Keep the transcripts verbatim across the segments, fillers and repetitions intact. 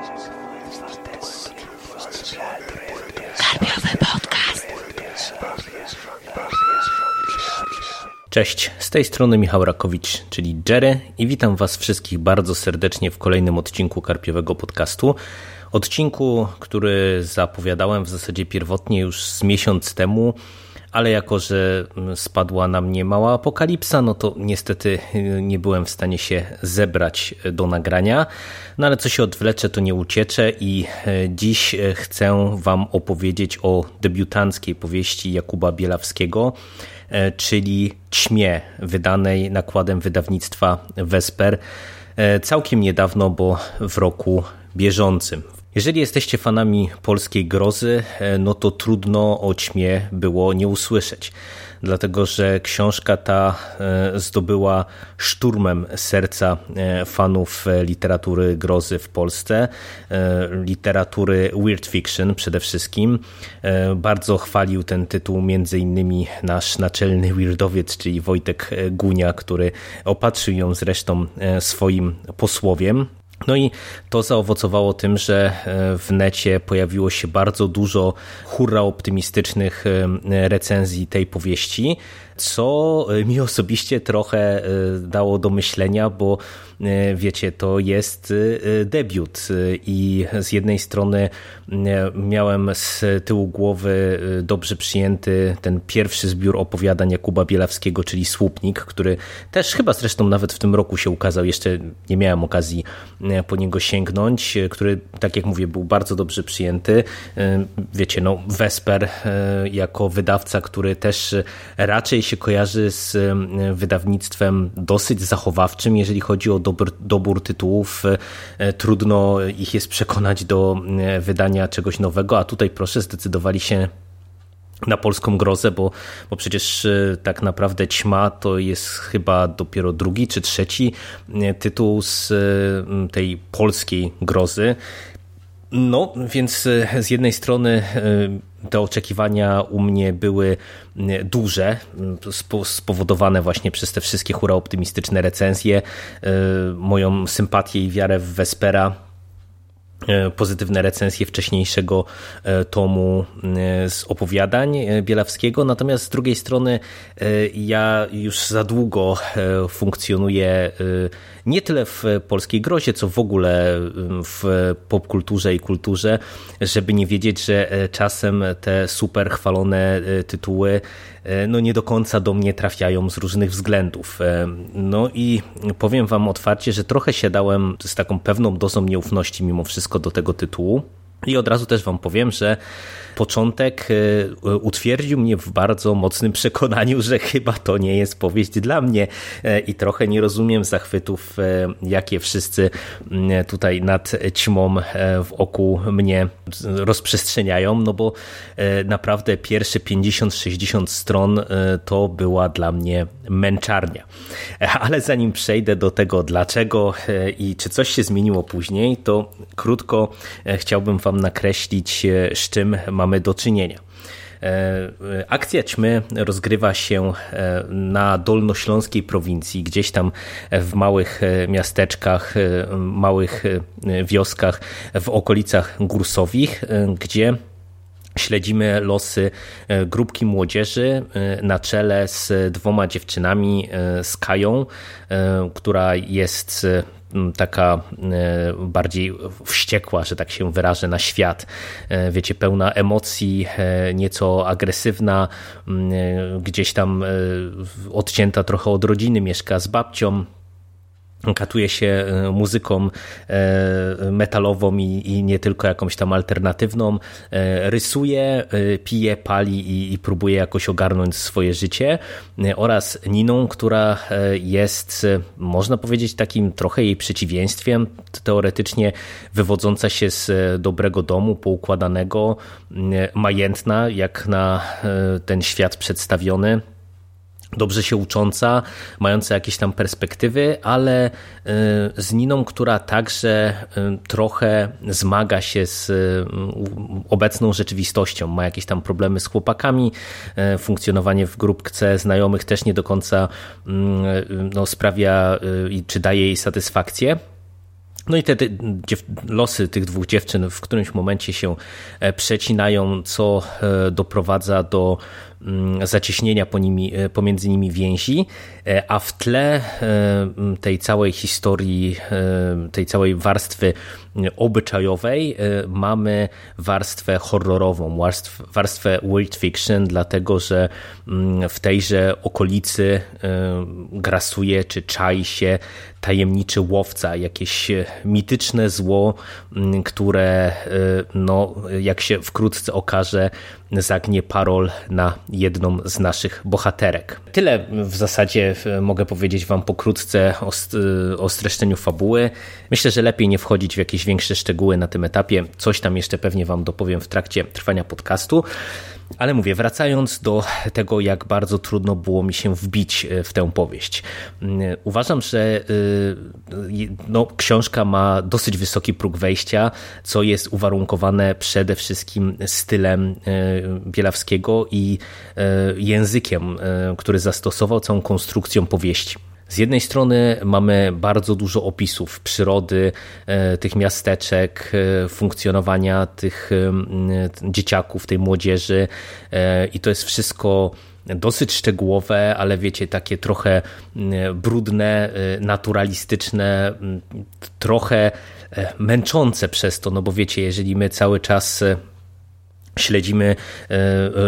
Karpiowy Podcast. Cześć, z tej strony Michał Rakowicz, czyli Jerry, i witam Was wszystkich bardzo serdecznie w kolejnym odcinku Karpiowego Podcastu. Odcinku, który zapowiadałem w zasadzie pierwotnie już z miesiąc temu, ale jako że spadła na mnie mała apokalipsa, no to niestety nie byłem w stanie się zebrać do nagrania. No ale co się odwlecze, to nie ucieczę i dziś chcę Wam opowiedzieć o debiutanckiej powieści Jakuba Bielawskiego, czyli Ćmie, wydanej nakładem wydawnictwa Wesper całkiem niedawno, bo w roku bieżącym. Jeżeli jesteście fanami polskiej grozy, no to trudno o Ćmie było nie usłyszeć, dlatego że książka ta zdobyła szturmem serca fanów literatury grozy w Polsce, literatury weird fiction przede wszystkim. Bardzo chwalił ten tytuł między innymi nasz naczelny weirdowiec, czyli Wojtek Gunia, który opatrzył ją zresztą swoim posłowiem. No i to zaowocowało tym, że w necie pojawiło się bardzo dużo hurra optymistycznych recenzji tej powieści, co mi osobiście trochę dało do myślenia, bo wiecie, to jest debiut i z jednej strony miałem z tyłu głowy dobrze przyjęty ten pierwszy zbiór opowiadań Jakuba Bielawskiego, czyli Słupnik, który też chyba zresztą nawet w tym roku się ukazał, jeszcze nie miałem okazji po niego sięgnąć, który, tak jak mówię, był bardzo dobrze przyjęty. Wiecie, no Wesper jako wydawca, który też raczej się kojarzy z wydawnictwem dosyć zachowawczym, jeżeli chodzi o dobór, dobór tytułów. Trudno ich jest przekonać do wydania czegoś nowego, a tutaj proszę, zdecydowali się na polską grozę, bo, bo przecież tak naprawdę Ćma to jest chyba dopiero drugi czy trzeci tytuł z tej polskiej grozy. No, więc z jednej strony te oczekiwania u mnie były duże, spowodowane właśnie przez te wszystkie hura optymistyczne recenzje, moją sympatię i wiarę w Wespera, pozytywne recenzje wcześniejszego tomu z opowiadań Bielawskiego. Natomiast z drugiej strony ja już za długo funkcjonuję nie tyle w polskiej grozie, co w ogóle w popkulturze i kulturze, żeby nie wiedzieć, że czasem te super chwalone tytuły no nie do końca do mnie trafiają z różnych względów. No i powiem wam otwarcie, że trochę się dałem z taką pewną dozą nieufności mimo wszystko do tego tytułu. I od razu też wam powiem, że początek utwierdził mnie w bardzo mocnym przekonaniu, że chyba to nie jest powieść dla mnie i trochę nie rozumiem zachwytów, jakie wszyscy tutaj nad Ćmą wokół mnie rozprzestrzeniają, no bo naprawdę pierwsze pięćdziesiąt sześćdziesiąt stron to była dla mnie męczarnia. Ale zanim przejdę do tego, dlaczego i czy coś się zmieniło później, to krótko chciałbym wam nakreślić, z czym mamy do czynienia. Akcja Ćmy rozgrywa się na dolnośląskiej prowincji, gdzieś tam w małych miasteczkach, małych wioskach w okolicach Gór Sowich, gdzie śledzimy losy grupki młodzieży na czele z dwoma dziewczynami, z Kają, która jest taka bardziej wściekła, że tak się wyrażę, na świat. Wiecie, pełna emocji, nieco agresywna, gdzieś tam odcięta trochę od rodziny, mieszka z babcią, katuje się muzyką metalową i nie tylko jakąś tam alternatywną, rysuje, pije, pali i próbuje jakoś ogarnąć swoje życie, oraz Niną, która jest, można powiedzieć, takim trochę jej przeciwieństwem, teoretycznie wywodząca się z dobrego domu, poukładanego, majętna jak na ten świat przedstawiony, dobrze się ucząca, mająca jakieś tam perspektywy, ale z Niną, która także trochę zmaga się z obecną rzeczywistością. Ma jakieś tam problemy z chłopakami, funkcjonowanie w grupce znajomych też nie do końca no, sprawia, czy daje jej satysfakcję. No i te, te losy tych dwóch dziewczyn w którymś momencie się przecinają, co doprowadza do zacieśnienia po nimi, pomiędzy nimi więzi, a w tle tej całej historii, tej całej warstwy obyczajowej mamy warstwę horrorową, warstwę world fiction, dlatego że w tejże okolicy grasuje czy czai się tajemniczy łowca, jakieś mityczne zło, które no, jak się wkrótce okaże, zagnie parol na jedną z naszych bohaterek. Tyle w zasadzie mogę powiedzieć wam pokrótce o, o streszczeniu fabuły. Myślę, że lepiej nie wchodzić w jakieś większe szczegóły na tym etapie. Coś tam jeszcze pewnie wam dopowiem w trakcie trwania podcastu. Ale mówię, wracając do tego, jak bardzo trudno było mi się wbić w tę powieść. Uważam, że no, książka ma dosyć wysoki próg wejścia, co jest uwarunkowane przede wszystkim stylem Bielawskiego i językiem, który zastosował, całą konstrukcją powieści. Z jednej strony mamy bardzo dużo opisów przyrody, tych miasteczek, funkcjonowania tych dzieciaków, tej młodzieży i to jest wszystko dosyć szczegółowe, ale wiecie, takie trochę brudne, naturalistyczne, trochę męczące przez to, no bo wiecie, jeżeli my cały czas śledzimy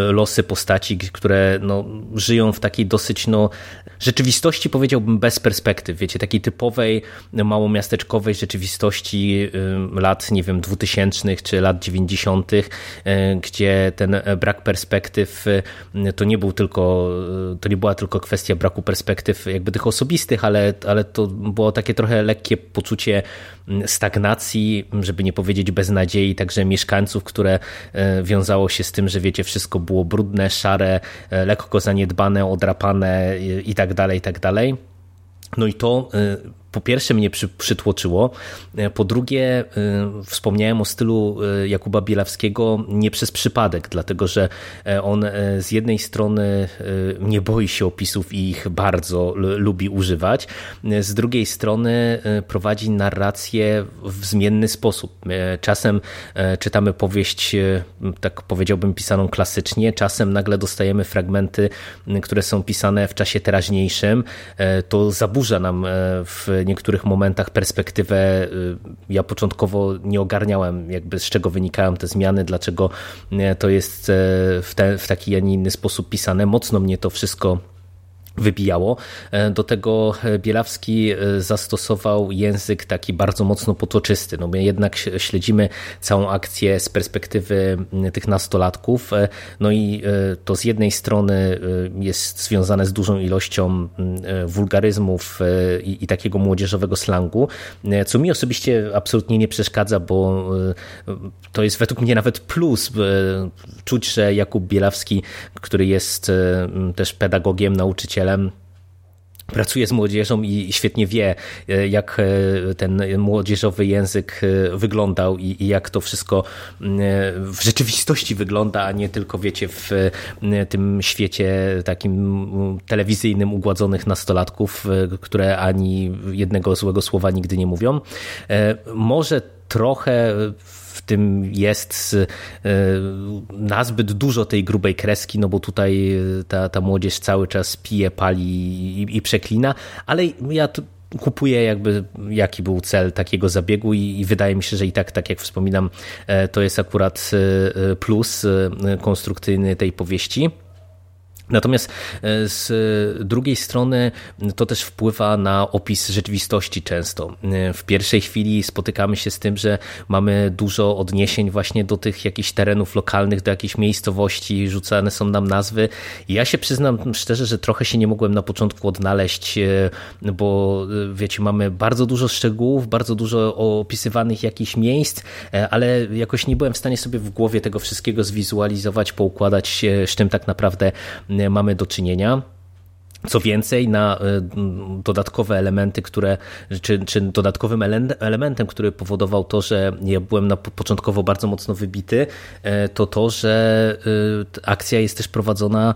losy postaci, które no, żyją w takiej dosyć no, rzeczywistości, powiedziałbym, bez perspektyw, wiecie, takiej typowej, małomiasteczkowej rzeczywistości lat, nie wiem, dwutysięcznych czy lat dziewięćdziesiątych, gdzie ten brak perspektyw to nie był tylko, to nie była tylko kwestia braku perspektyw jakby tych osobistych, ale, ale to było takie trochę lekkie poczucie stagnacji, żeby nie powiedzieć beznadziei, także mieszkańców, które wiązało się z tym, że wiecie, wszystko było brudne, szare, lekko zaniedbane, odrapane i tak dalej, i tak dalej. No i to po pierwsze mnie przy, przytłoczyło, po drugie wspomniałem o stylu Jakuba Bielawskiego nie przez przypadek, dlatego że on z jednej strony nie boi się opisów i ich bardzo lubi używać, z drugiej strony prowadzi narrację w zmienny sposób. Czasem czytamy powieść, tak powiedziałbym, pisaną klasycznie, czasem nagle dostajemy fragmenty, które są pisane w czasie teraźniejszym. To zaburza nam w W niektórych momentach perspektywę. Ja początkowo nie ogarniałem, jakby z czego wynikają te zmiany, dlaczego to jest w, te, w taki, a nie inny sposób pisane. Mocno mnie to wszystko wybijało. Do tego Bielawski zastosował język taki bardzo mocno potoczysty. No, my jednak śledzimy całą akcję z perspektywy tych nastolatków. No i to z jednej strony jest związane z dużą ilością wulgaryzmów i, i takiego młodzieżowego slangu, co mi osobiście absolutnie nie przeszkadza, bo to jest według mnie nawet plus. Czuć, że Jakub Bielawski, który jest też pedagogiem, nauczycielem, pracuje z młodzieżą i świetnie wie, jak ten młodzieżowy język wyglądał i jak to wszystko w rzeczywistości wygląda, a nie tylko, wiecie, w tym świecie takim telewizyjnym ugładzonych nastolatków, które ani jednego złego słowa nigdy nie mówią. Może trochę w tym jest nazbyt dużo tej grubej kreski, no bo tutaj ta, ta młodzież cały czas pije, pali i, i przeklina, ale ja tu kupuję jakby jaki był cel takiego zabiegu i, i wydaje mi się, że i tak, tak jak wspominam, to jest akurat plus konstrukcyjny tej powieści. Natomiast z drugiej strony to też wpływa na opis rzeczywistości często. W pierwszej chwili spotykamy się z tym, że mamy dużo odniesień właśnie do tych jakichś terenów lokalnych, do jakichś miejscowości, rzucane są nam nazwy. Ja się przyznam szczerze, że trochę się nie mogłem na początku odnaleźć, bo wiecie, mamy bardzo dużo szczegółów, bardzo dużo opisywanych jakichś miejsc, ale jakoś nie byłem w stanie sobie w głowie tego wszystkiego zwizualizować, poukładać, z czym tak naprawdę mamy do czynienia. Co więcej, na dodatkowe elementy, które, czy, czy dodatkowym elementem, który powodował to, że ja byłem na początkowo bardzo mocno wybity, to to, że akcja jest też prowadzona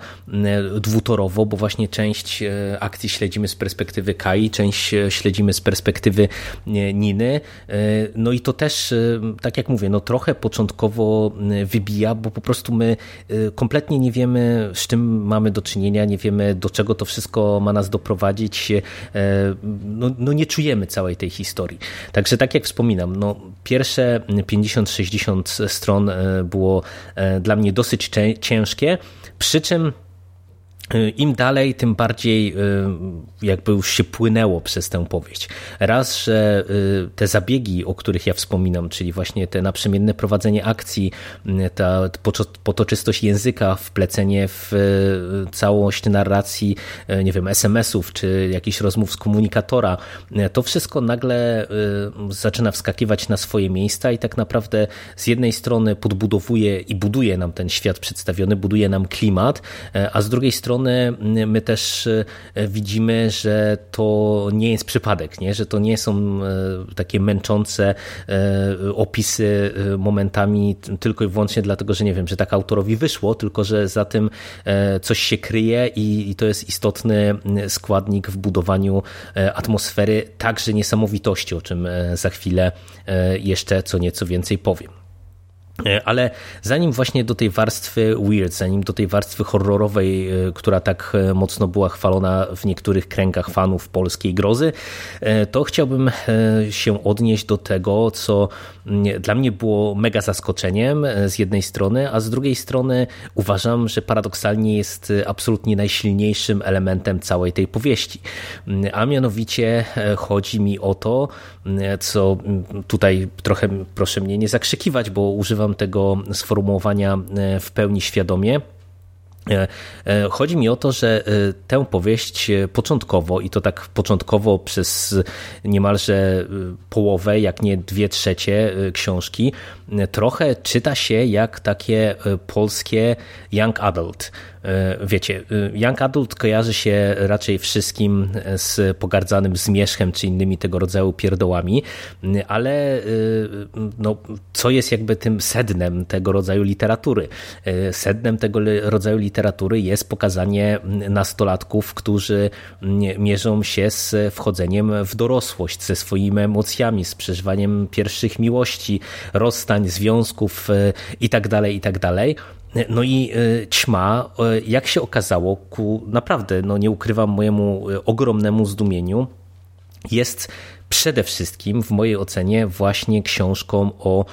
dwutorowo, bo właśnie część akcji śledzimy z perspektywy Kai, część śledzimy z perspektywy Niny. No i to też, tak jak mówię, no trochę początkowo wybija, bo po prostu my kompletnie nie wiemy, z czym mamy do czynienia, nie wiemy, do czego to wszystko wszystko ma nas doprowadzić, no, no nie czujemy całej tej historii. Także tak jak wspominam, no pierwsze pięćdziesiąt sześćdziesiąt stron było dla mnie dosyć ciężkie, przy czym im dalej, tym bardziej jakby już się płynęło przez tę powieść. Raz, że te zabiegi, o których ja wspominam, czyli właśnie te naprzemienne prowadzenie akcji, ta potoczystość języka, wplecenie w całość narracji, nie wiem, es em esów czy jakichś rozmów z komunikatora, to wszystko nagle zaczyna wskakiwać na swoje miejsca i tak naprawdę z jednej strony podbudowuje i buduje nam ten świat przedstawiony, buduje nam klimat, a z drugiej strony my też widzimy, że to nie jest przypadek, nie? Że to nie są takie męczące opisy momentami tylko i wyłącznie dlatego, że nie wiem, że tak autorowi wyszło, tylko że za tym coś się kryje i to jest istotny składnik w budowaniu atmosfery, także niesamowitości, o czym za chwilę jeszcze co nieco więcej powiem. Ale zanim właśnie do tej warstwy weird, zanim do tej warstwy horrorowej, która tak mocno była chwalona w niektórych kręgach fanów polskiej grozy, to chciałbym się odnieść do tego, co dla mnie było mega zaskoczeniem z jednej strony, a z drugiej strony uważam, że paradoksalnie jest absolutnie najsilniejszym elementem całej tej powieści. A mianowicie chodzi mi o to, co tutaj trochę proszę mnie nie zakrzykiwać, bo używam tego sformułowania w pełni świadomie. Chodzi mi o to, że tę powieść początkowo, i to tak początkowo przez niemalże połowę, jak nie dwie trzecie książki, trochę czyta się jak takie polskie young adult. Wiecie, young adult kojarzy się raczej wszystkim z pogardzanym zmierzchem czy innymi tego rodzaju pierdołami, ale no, co jest jakby tym sednem tego rodzaju literatury? Sednem tego rodzaju literatury jest pokazanie nastolatków, którzy mierzą się z wchodzeniem w dorosłość, ze swoimi emocjami, z przeżywaniem pierwszych miłości, rozstań, związków itd., itd. No i ćma, jak się okazało, ku naprawdę, no nie ukrywam mojemu ogromnemu zdumieniu, jest przede wszystkim w mojej ocenie właśnie książką o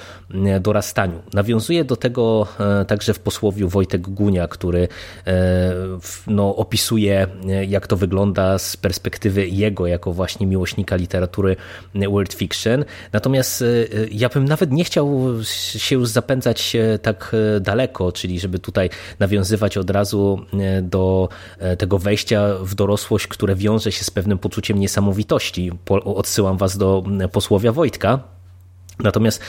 dorastaniu. Nawiązuje do tego także w posłowiu Wojtek Gunia, który no, opisuje, jak to wygląda z perspektywy jego jako właśnie miłośnika literatury world fiction. Natomiast ja bym nawet nie chciał się już zapędzać tak daleko, czyli żeby tutaj nawiązywać od razu do tego wejścia w dorosłość, które wiąże się z pewnym poczuciem niesamowitości. Odsyłam was do posłowia Wojtka. Natomiast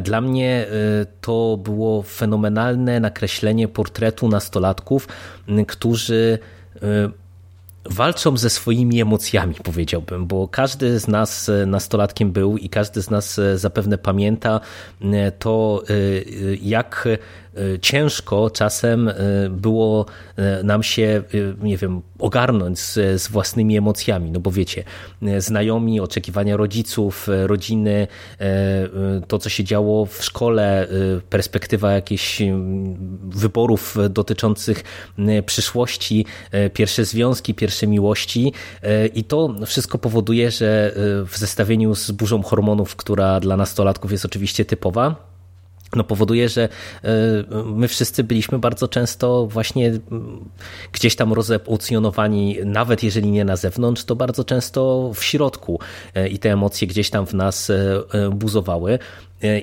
dla mnie to było fenomenalne nakreślenie portretu nastolatków, którzy walczą ze swoimi emocjami, powiedziałbym, bo każdy z nas nastolatkiem był i każdy z nas zapewne pamięta to, jak ciężko czasem było nam się, nie wiem, ogarnąć z, z własnymi emocjami, no bo wiecie, znajomi, oczekiwania rodziców, rodziny, to co się działo w szkole, perspektywa jakichś wyborów dotyczących przyszłości, pierwsze związki, pierwsze miłości i to wszystko powoduje, że w zestawieniu z burzą hormonów, która dla nastolatków jest oczywiście typowa, no powoduje, że my wszyscy byliśmy bardzo często właśnie gdzieś tam rozepocjonowani, nawet jeżeli nie na zewnątrz, to bardzo często w środku i te emocje gdzieś tam w nas buzowały.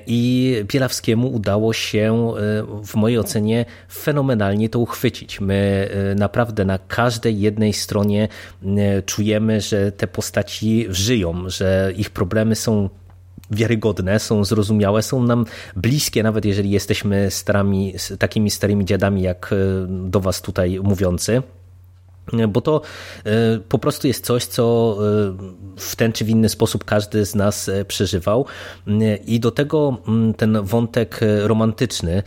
I Bielawskiemu udało się w mojej ocenie fenomenalnie to uchwycić. My naprawdę na każdej jednej stronie czujemy, że te postaci żyją, że ich problemy są wiarygodne, są zrozumiałe, są nam bliskie, nawet jeżeli jesteśmy starami, takimi starymi dziadami jak do was tutaj mówiący. Bo to po prostu jest coś, co w ten czy w inny sposób każdy z nas przeżywał. I do tego ten wątek romantyczny,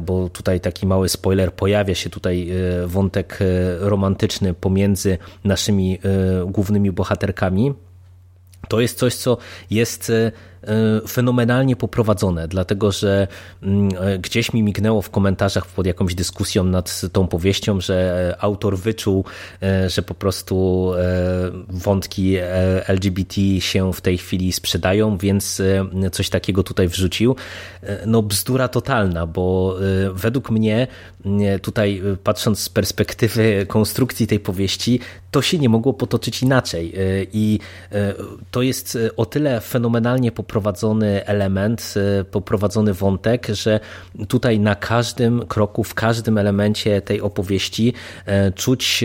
bo tutaj taki mały spoiler, pojawia się tutaj wątek romantyczny pomiędzy naszymi głównymi bohaterkami. To jest coś, co jest fenomenalnie poprowadzone, dlatego że gdzieś mi mignęło w komentarzach pod jakąś dyskusją nad tą powieścią, że autor wyczuł, że po prostu wątki L G B T się w tej chwili sprzedają, więc coś takiego tutaj wrzucił. No bzdura totalna, bo według mnie tutaj, patrząc z perspektywy konstrukcji tej powieści, to się nie mogło potoczyć inaczej i to jest o tyle fenomenalnie poprowadzone poprowadzony element, poprowadzony wątek, że tutaj na każdym kroku, w każdym elemencie tej opowieści czuć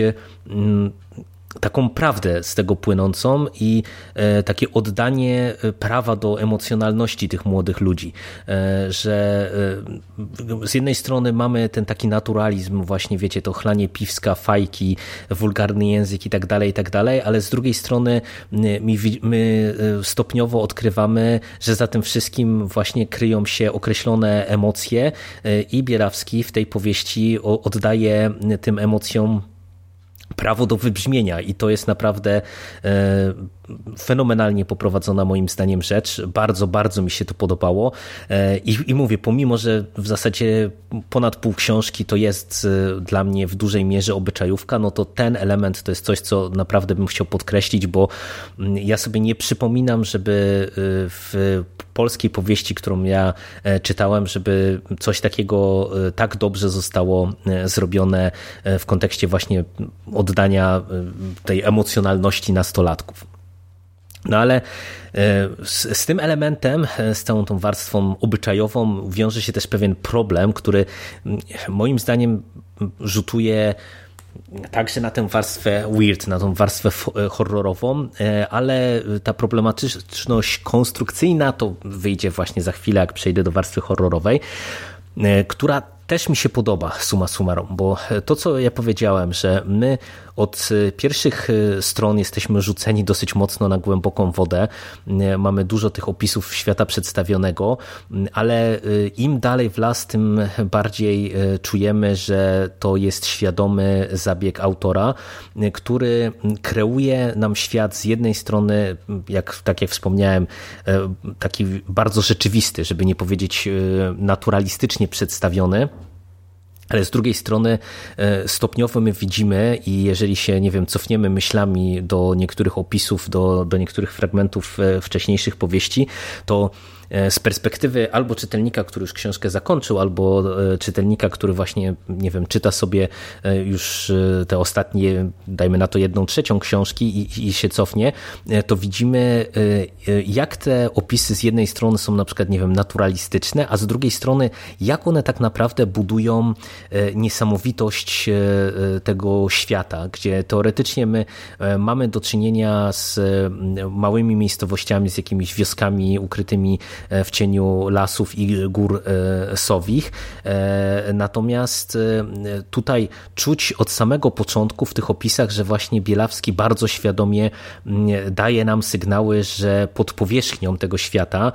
taką prawdę z tego płynącą i takie oddanie prawa do emocjonalności tych młodych ludzi, że z jednej strony mamy ten taki naturalizm, właśnie wiecie, to chlanie piwska, fajki, wulgarny język i tak dalej, i tak dalej, ale z drugiej strony my, my stopniowo odkrywamy, że za tym wszystkim właśnie kryją się określone emocje i Bielawski w tej powieści oddaje tym emocjom prawo do wybrzmienia i to jest naprawdę e, fenomenalnie poprowadzona moim zdaniem rzecz. Bardzo, bardzo mi się to podobało e, i, i mówię, pomimo, że w zasadzie ponad pół książki to jest e, dla mnie w dużej mierze obyczajówka, no to ten element to jest coś, co naprawdę bym chciał podkreślić, bo m, ja sobie nie przypominam, żeby w polskiej powieści, którą ja e, czytałem, żeby coś takiego e, tak dobrze zostało e, zrobione e, w kontekście właśnie oddania tej emocjonalności nastolatków. No ale z, z tym elementem, z całą tą warstwą obyczajową wiąże się też pewien problem, który moim zdaniem rzutuje także na tę warstwę weird, na tą warstwę horrorową, ale ta problematyczność konstrukcyjna to wyjdzie właśnie za chwilę, jak przejdę do warstwy horrorowej, która też mi się podoba summa summarum, bo to, co ja powiedziałem, że my od pierwszych stron jesteśmy rzuceni dosyć mocno na głęboką wodę, mamy dużo tych opisów świata przedstawionego, ale im dalej w las, tym bardziej czujemy, że to jest świadomy zabieg autora, który kreuje nam świat z jednej strony, jak, tak jak wspomniałem, taki bardzo rzeczywisty, żeby nie powiedzieć naturalistycznie przedstawiony, ale z drugiej strony stopniowo my widzimy i jeżeli się, nie wiem, cofniemy myślami do niektórych opisów, do, do niektórych fragmentów wcześniejszych powieści, to z perspektywy albo czytelnika, który już książkę zakończył, albo czytelnika, który właśnie, nie wiem, czyta sobie już te ostatnie, dajmy na to jedną trzecią książki i, i się cofnie, to widzimy, jak te opisy z jednej strony są na przykład, nie wiem, naturalistyczne, a z drugiej strony, jak one tak naprawdę budują niesamowitość tego świata, gdzie teoretycznie my mamy do czynienia z małymi miejscowościami, z jakimiś wioskami ukrytymi w cieniu lasów i gór sowich. Natomiast tutaj czuć od samego początku w tych opisach, że właśnie Bielawski bardzo świadomie daje nam sygnały, że pod powierzchnią tego świata,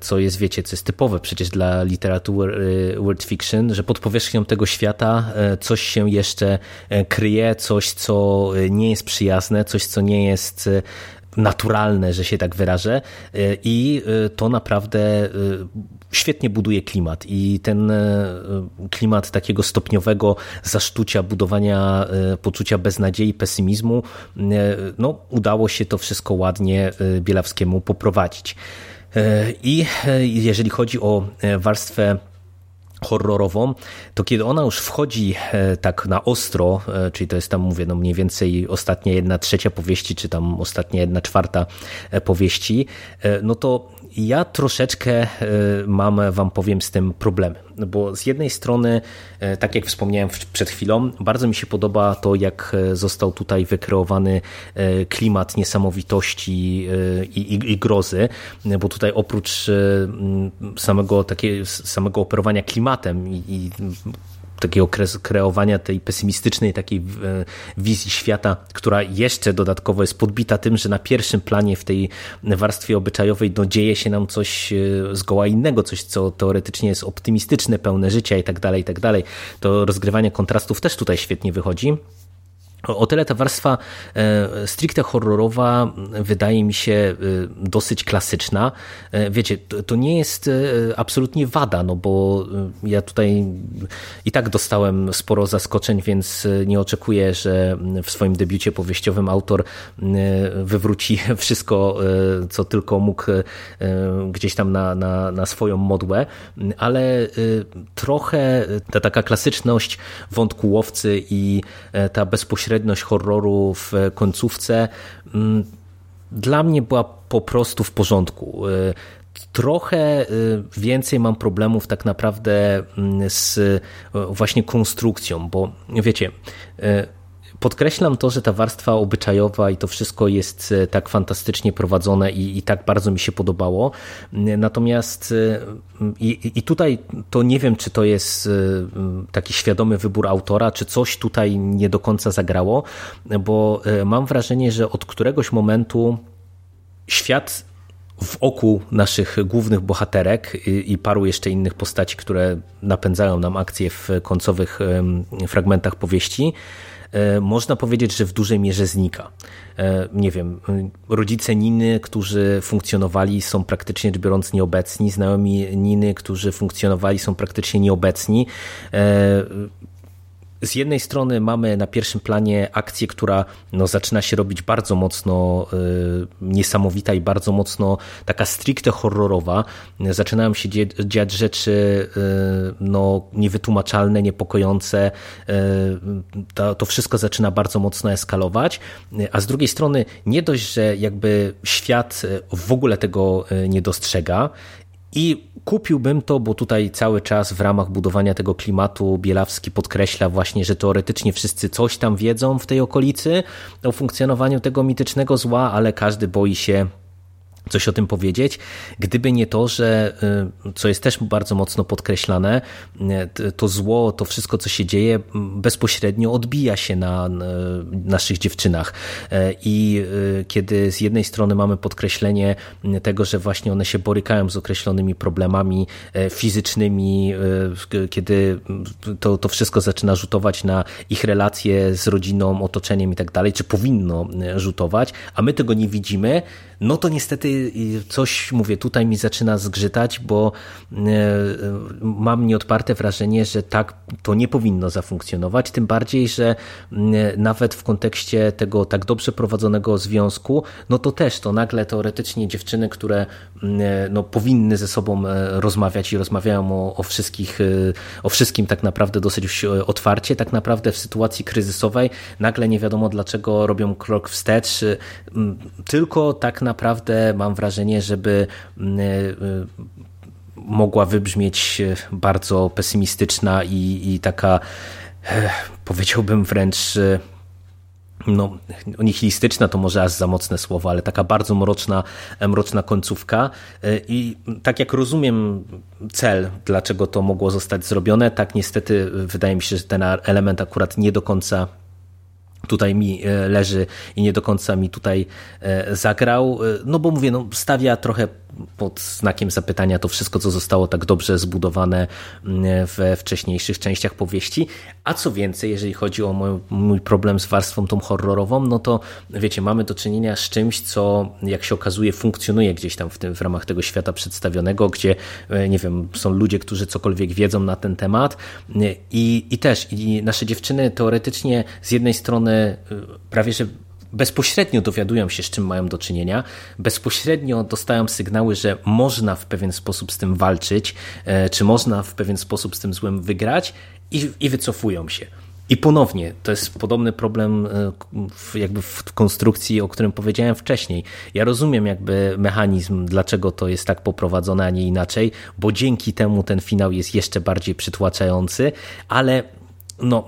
co jest, wiecie, co jest typowe przecież dla literatury world fiction, że pod powierzchnią tego świata coś się jeszcze kryje, coś, co nie jest przyjazne, coś, co nie jest naturalne, że się tak wyrażę, i to naprawdę świetnie buduje klimat i ten klimat takiego stopniowego zasztucia, budowania poczucia beznadziei, pesymizmu, no udało się to wszystko ładnie Bielawskiemu poprowadzić. I jeżeli chodzi o warstwę horrorową, to kiedy ona już wchodzi tak na ostro, czyli to jest tam, mówię, no mniej więcej ostatnia jedna trzecia powieści, czy tam ostatnia jedna czwarta powieści, no to ja troszeczkę mam, wam powiem, z tym problemy, bo z jednej strony, tak jak wspomniałem przed chwilą, bardzo mi się podoba to, jak został tutaj wykreowany klimat niesamowitości i, i, i grozy, bo tutaj oprócz samego, takie, samego operowania klimatem i, i takiego kreowania tej pesymistycznej takiej wizji świata, która jeszcze dodatkowo jest podbita tym, że na pierwszym planie w tej warstwie obyczajowej no, dzieje się nam coś zgoła innego, coś co teoretycznie jest optymistyczne, pełne życia i tak dalej, i tak dalej. To rozgrywanie kontrastów też tutaj świetnie wychodzi. O tyle ta warstwa stricte horrorowa wydaje mi się dosyć klasyczna. Wiecie, to nie jest absolutnie wada, no bo ja tutaj i tak dostałem sporo zaskoczeń, więc nie oczekuję, że w swoim debiucie powieściowym autor wywróci wszystko, co tylko mógł gdzieś tam na, na, na swoją modłę, ale trochę ta taka klasyczność wątku łowcy i ta bezpośrednia średność horroru w końcówce dla mnie była po prostu w porządku. Trochę więcej mam problemów tak naprawdę z właśnie konstrukcją, bo wiecie, podkreślam to, że ta warstwa obyczajowa i to wszystko jest tak fantastycznie prowadzone i, i tak bardzo mi się podobało. Natomiast i, i tutaj to nie wiem, czy to jest taki świadomy wybór autora, czy coś tutaj nie do końca zagrało, bo mam wrażenie, że od któregoś momentu świat w oku naszych głównych bohaterek i paru jeszcze innych postaci, które napędzają nam akcję w końcowych fragmentach powieści, można powiedzieć, że w dużej mierze znika. Nie wiem, rodzice Niny, którzy funkcjonowali, są praktycznie rzecz biorąc nieobecni, znajomi Niny, którzy funkcjonowali, są praktycznie nieobecni. Z jednej strony mamy na pierwszym planie akcję, która no, zaczyna się robić bardzo mocno y, niesamowita i bardzo mocno taka stricte horrorowa. Zaczynają się dzie- dziać rzeczy y, no, niewytłumaczalne, niepokojące. Y, to, to wszystko zaczyna bardzo mocno eskalować. A z drugiej strony nie dość, że jakby świat w ogóle tego nie dostrzega i kupiłbym to, bo tutaj cały czas w ramach budowania tego klimatu Bielawski podkreśla właśnie, że teoretycznie wszyscy coś tam wiedzą w tej okolicy o funkcjonowaniu tego mitycznego zła, ale każdy boi się coś o tym powiedzieć. Gdyby nie to, że, co jest też bardzo mocno podkreślane, to zło, to wszystko, co się dzieje, bezpośrednio odbija się na naszych dziewczynach. I kiedy z jednej strony mamy podkreślenie tego, że właśnie one się borykają z określonymi problemami fizycznymi, kiedy to, to wszystko zaczyna rzutować na ich relacje z rodziną, otoczeniem i tak dalej, czy powinno rzutować, a my tego nie widzimy, no to niestety coś, mówię, tutaj mi zaczyna zgrzytać, bo mam nieodparte wrażenie, że tak to nie powinno zafunkcjonować, tym bardziej, że nawet w kontekście tego tak dobrze prowadzonego związku, no to też to nagle teoretycznie dziewczyny, które no, powinny ze sobą rozmawiać i rozmawiają o, o wszystkich, o wszystkim tak naprawdę dosyć otwarcie, tak naprawdę w sytuacji kryzysowej nagle nie wiadomo dlaczego robią krok wstecz, tylko tak naprawdę mam wrażenie, żeby mogła wybrzmieć bardzo pesymistyczna i, i taka, powiedziałbym wręcz no, nihilistyczna, to może aż za mocne słowo, ale taka bardzo mroczna, mroczna końcówka. I tak jak rozumiem cel, dlaczego to mogło zostać zrobione, tak niestety wydaje mi się, że ten element akurat nie do końca tutaj mi leży i nie do końca mi tutaj zagrał, no bo mówię, no stawia trochę pod znakiem zapytania to wszystko, co zostało tak dobrze zbudowane we wcześniejszych częściach powieści. A co więcej, jeżeli chodzi o mój, mój problem z warstwą tą horrorową, no to wiecie, mamy do czynienia z czymś, co jak się okazuje funkcjonuje gdzieś tam w tym, w ramach tego świata przedstawionego, gdzie nie wiem, są ludzie, którzy cokolwiek wiedzą na ten temat i, i też i nasze dziewczyny teoretycznie z jednej strony prawie że bezpośrednio dowiadują się, z czym mają do czynienia, bezpośrednio dostają sygnały, że można w pewien sposób z tym walczyć, czy można w pewien sposób z tym złem wygrać i, i wycofują się. I ponownie, to jest podobny problem w, jakby w konstrukcji, o którym powiedziałem wcześniej. Ja rozumiem jakby mechanizm, dlaczego to jest tak poprowadzone, a nie inaczej, bo dzięki temu ten finał jest jeszcze bardziej przytłaczający, ale no...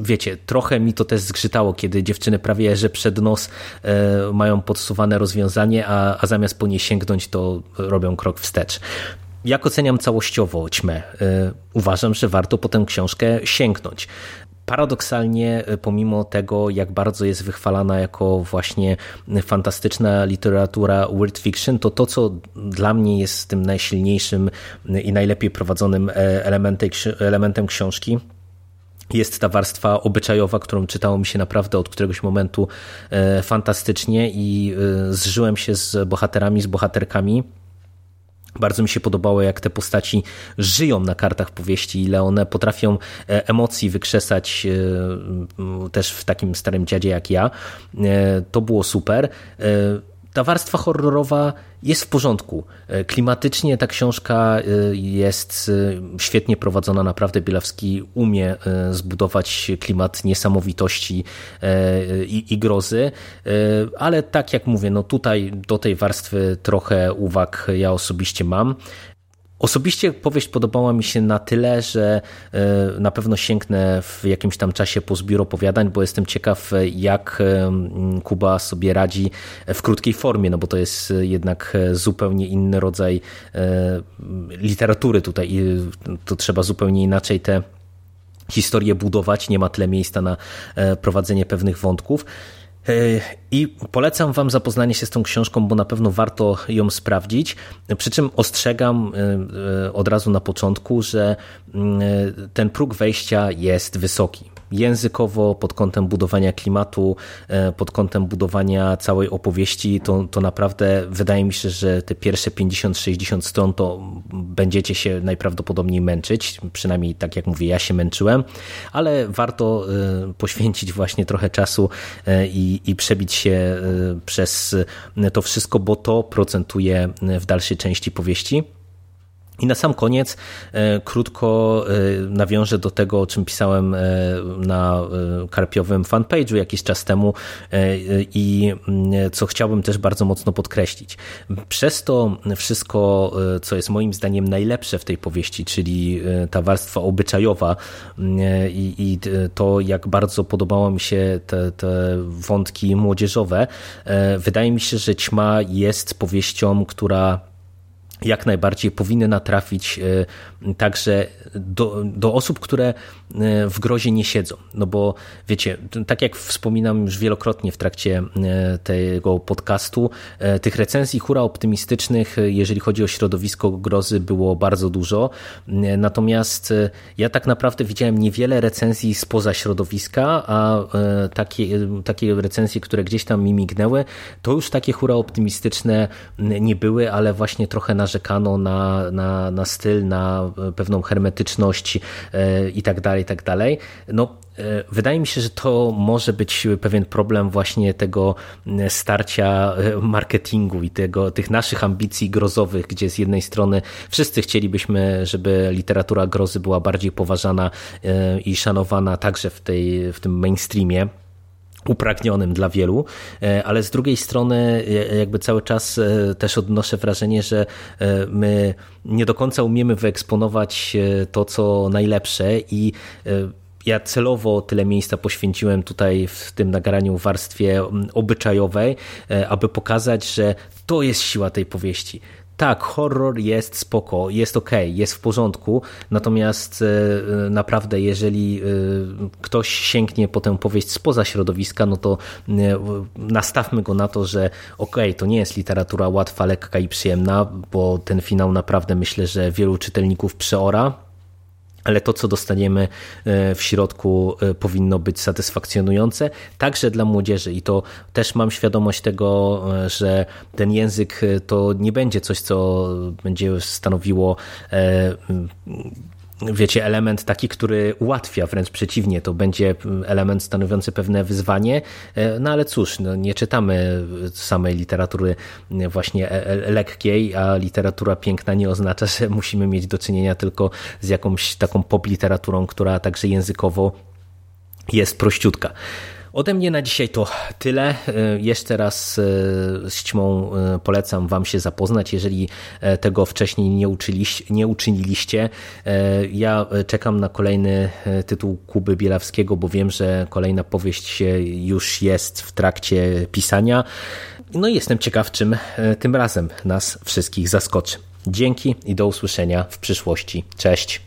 Wiecie, trochę mi to też zgrzytało, kiedy dziewczyny prawie że przed nos e, mają podsuwane rozwiązanie, a, a zamiast po nie sięgnąć, to robią krok wstecz. Jak oceniam całościowo ćmę? Uważam, że warto po tę książkę sięgnąć. Paradoksalnie, pomimo tego, jak bardzo jest wychwalana jako właśnie fantastyczna literatura world fiction, to to, co dla mnie jest tym najsilniejszym i najlepiej prowadzonym elementem książki, jest ta warstwa obyczajowa, którą czytało mi się naprawdę od któregoś momentu fantastycznie i zżyłem się z bohaterami, z bohaterkami. Bardzo mi się podobało, jak te postaci żyją na kartach powieści, ile one potrafią emocji wykrzesać też w takim starym dziadzie jak ja. To było super. Ta warstwa horrorowa jest w porządku. Klimatycznie ta książka jest świetnie prowadzona. Naprawdę Bielawski umie zbudować klimat niesamowitości i, i grozy, ale tak jak mówię, no tutaj do tej warstwy trochę uwag ja osobiście mam. Osobiście powieść podobała mi się na tyle, że na pewno sięgnę w jakimś tam czasie po zbiór opowiadań, bo jestem ciekaw, jak Kuba sobie radzi w krótkiej formie, no bo to jest jednak zupełnie inny rodzaj literatury tutaj i to trzeba zupełnie inaczej te historie budować, nie ma tyle miejsca na prowadzenie pewnych wątków. I polecam wam zapoznanie się z tą książką, bo na pewno warto ją sprawdzić, przy czym ostrzegam od razu na początku, że ten próg wejścia jest wysoki. Językowo, pod kątem budowania klimatu, pod kątem budowania całej opowieści, to, to naprawdę wydaje mi się, że te pierwsze pięćdziesiąt sześćdziesiąt stron to będziecie się najprawdopodobniej męczyć, przynajmniej tak jak mówię, ja się męczyłem, ale warto poświęcić właśnie trochę czasu i, i przebić się przez to wszystko, bo to procentuje w dalszej części powieści. I na sam koniec krótko nawiążę do tego, o czym pisałem na Karpiowym fanpage'u jakiś czas temu i co chciałbym też bardzo mocno podkreślić. Przez to wszystko, co jest moim zdaniem najlepsze w tej powieści, czyli ta warstwa obyczajowa i, i to, jak bardzo podobały mi się te, te wątki młodzieżowe, wydaje mi się, że ćma jest powieścią, która jak najbardziej powinna trafić także do, do osób, które w grozie nie siedzą. No bo wiecie, tak jak wspominam już wielokrotnie w trakcie tego podcastu, tych recenzji hura optymistycznych, jeżeli chodzi o środowisko grozy, było bardzo dużo. Natomiast ja tak naprawdę widziałem niewiele recenzji spoza środowiska, a takie, takie recenzje, które gdzieś tam mi mignęły, to już takie hura optymistyczne nie były, ale właśnie trochę na narzekano na, na, na styl, na pewną hermetyczność i tak dalej, i tak dalej. No, wydaje mi się, że to może być pewien problem właśnie tego starcia marketingu i tego, tych naszych ambicji grozowych, gdzie z jednej strony wszyscy chcielibyśmy, żeby literatura grozy była bardziej poważana i szanowana także w, tej, w tym mainstreamie, upragnionym dla wielu, ale z drugiej strony jakby cały czas też odnoszę wrażenie, że my nie do końca umiemy wyeksponować to, co najlepsze i ja celowo tyle miejsca poświęciłem tutaj w tym nagraniu warstwie obyczajowej, aby pokazać, że to jest siła tej powieści. Tak, horror jest spoko, jest okej, okay, jest w porządku, natomiast naprawdę jeżeli ktoś sięgnie po tę powieść spoza środowiska, no to nastawmy go na to, że okej, okay, to nie jest literatura łatwa, lekka i przyjemna, bo ten finał naprawdę myślę, że wielu czytelników przeora. Ale to, co dostaniemy w środku, powinno być satysfakcjonujące także dla młodzieży i to też mam świadomość tego, że ten język to nie będzie coś, co będzie stanowiło, wiecie, element taki, który ułatwia, wręcz przeciwnie, to będzie element stanowiący pewne wyzwanie, no ale cóż, no nie czytamy samej literatury właśnie lekkiej, a literatura piękna nie oznacza, że musimy mieć do czynienia tylko z jakąś taką pop literaturą, która także językowo jest prościutka. Ode mnie na dzisiaj to tyle. Jeszcze raz z ćmą polecam wam się zapoznać, jeżeli tego wcześniej nie, uczyliś, nie uczyniliście. Ja czekam na kolejny tytuł Kuby Bielawskiego, bo wiem, że kolejna powieść już jest w trakcie pisania. No i jestem ciekaw, czym tym razem nas wszystkich zaskoczy. Dzięki i do usłyszenia w przyszłości. Cześć!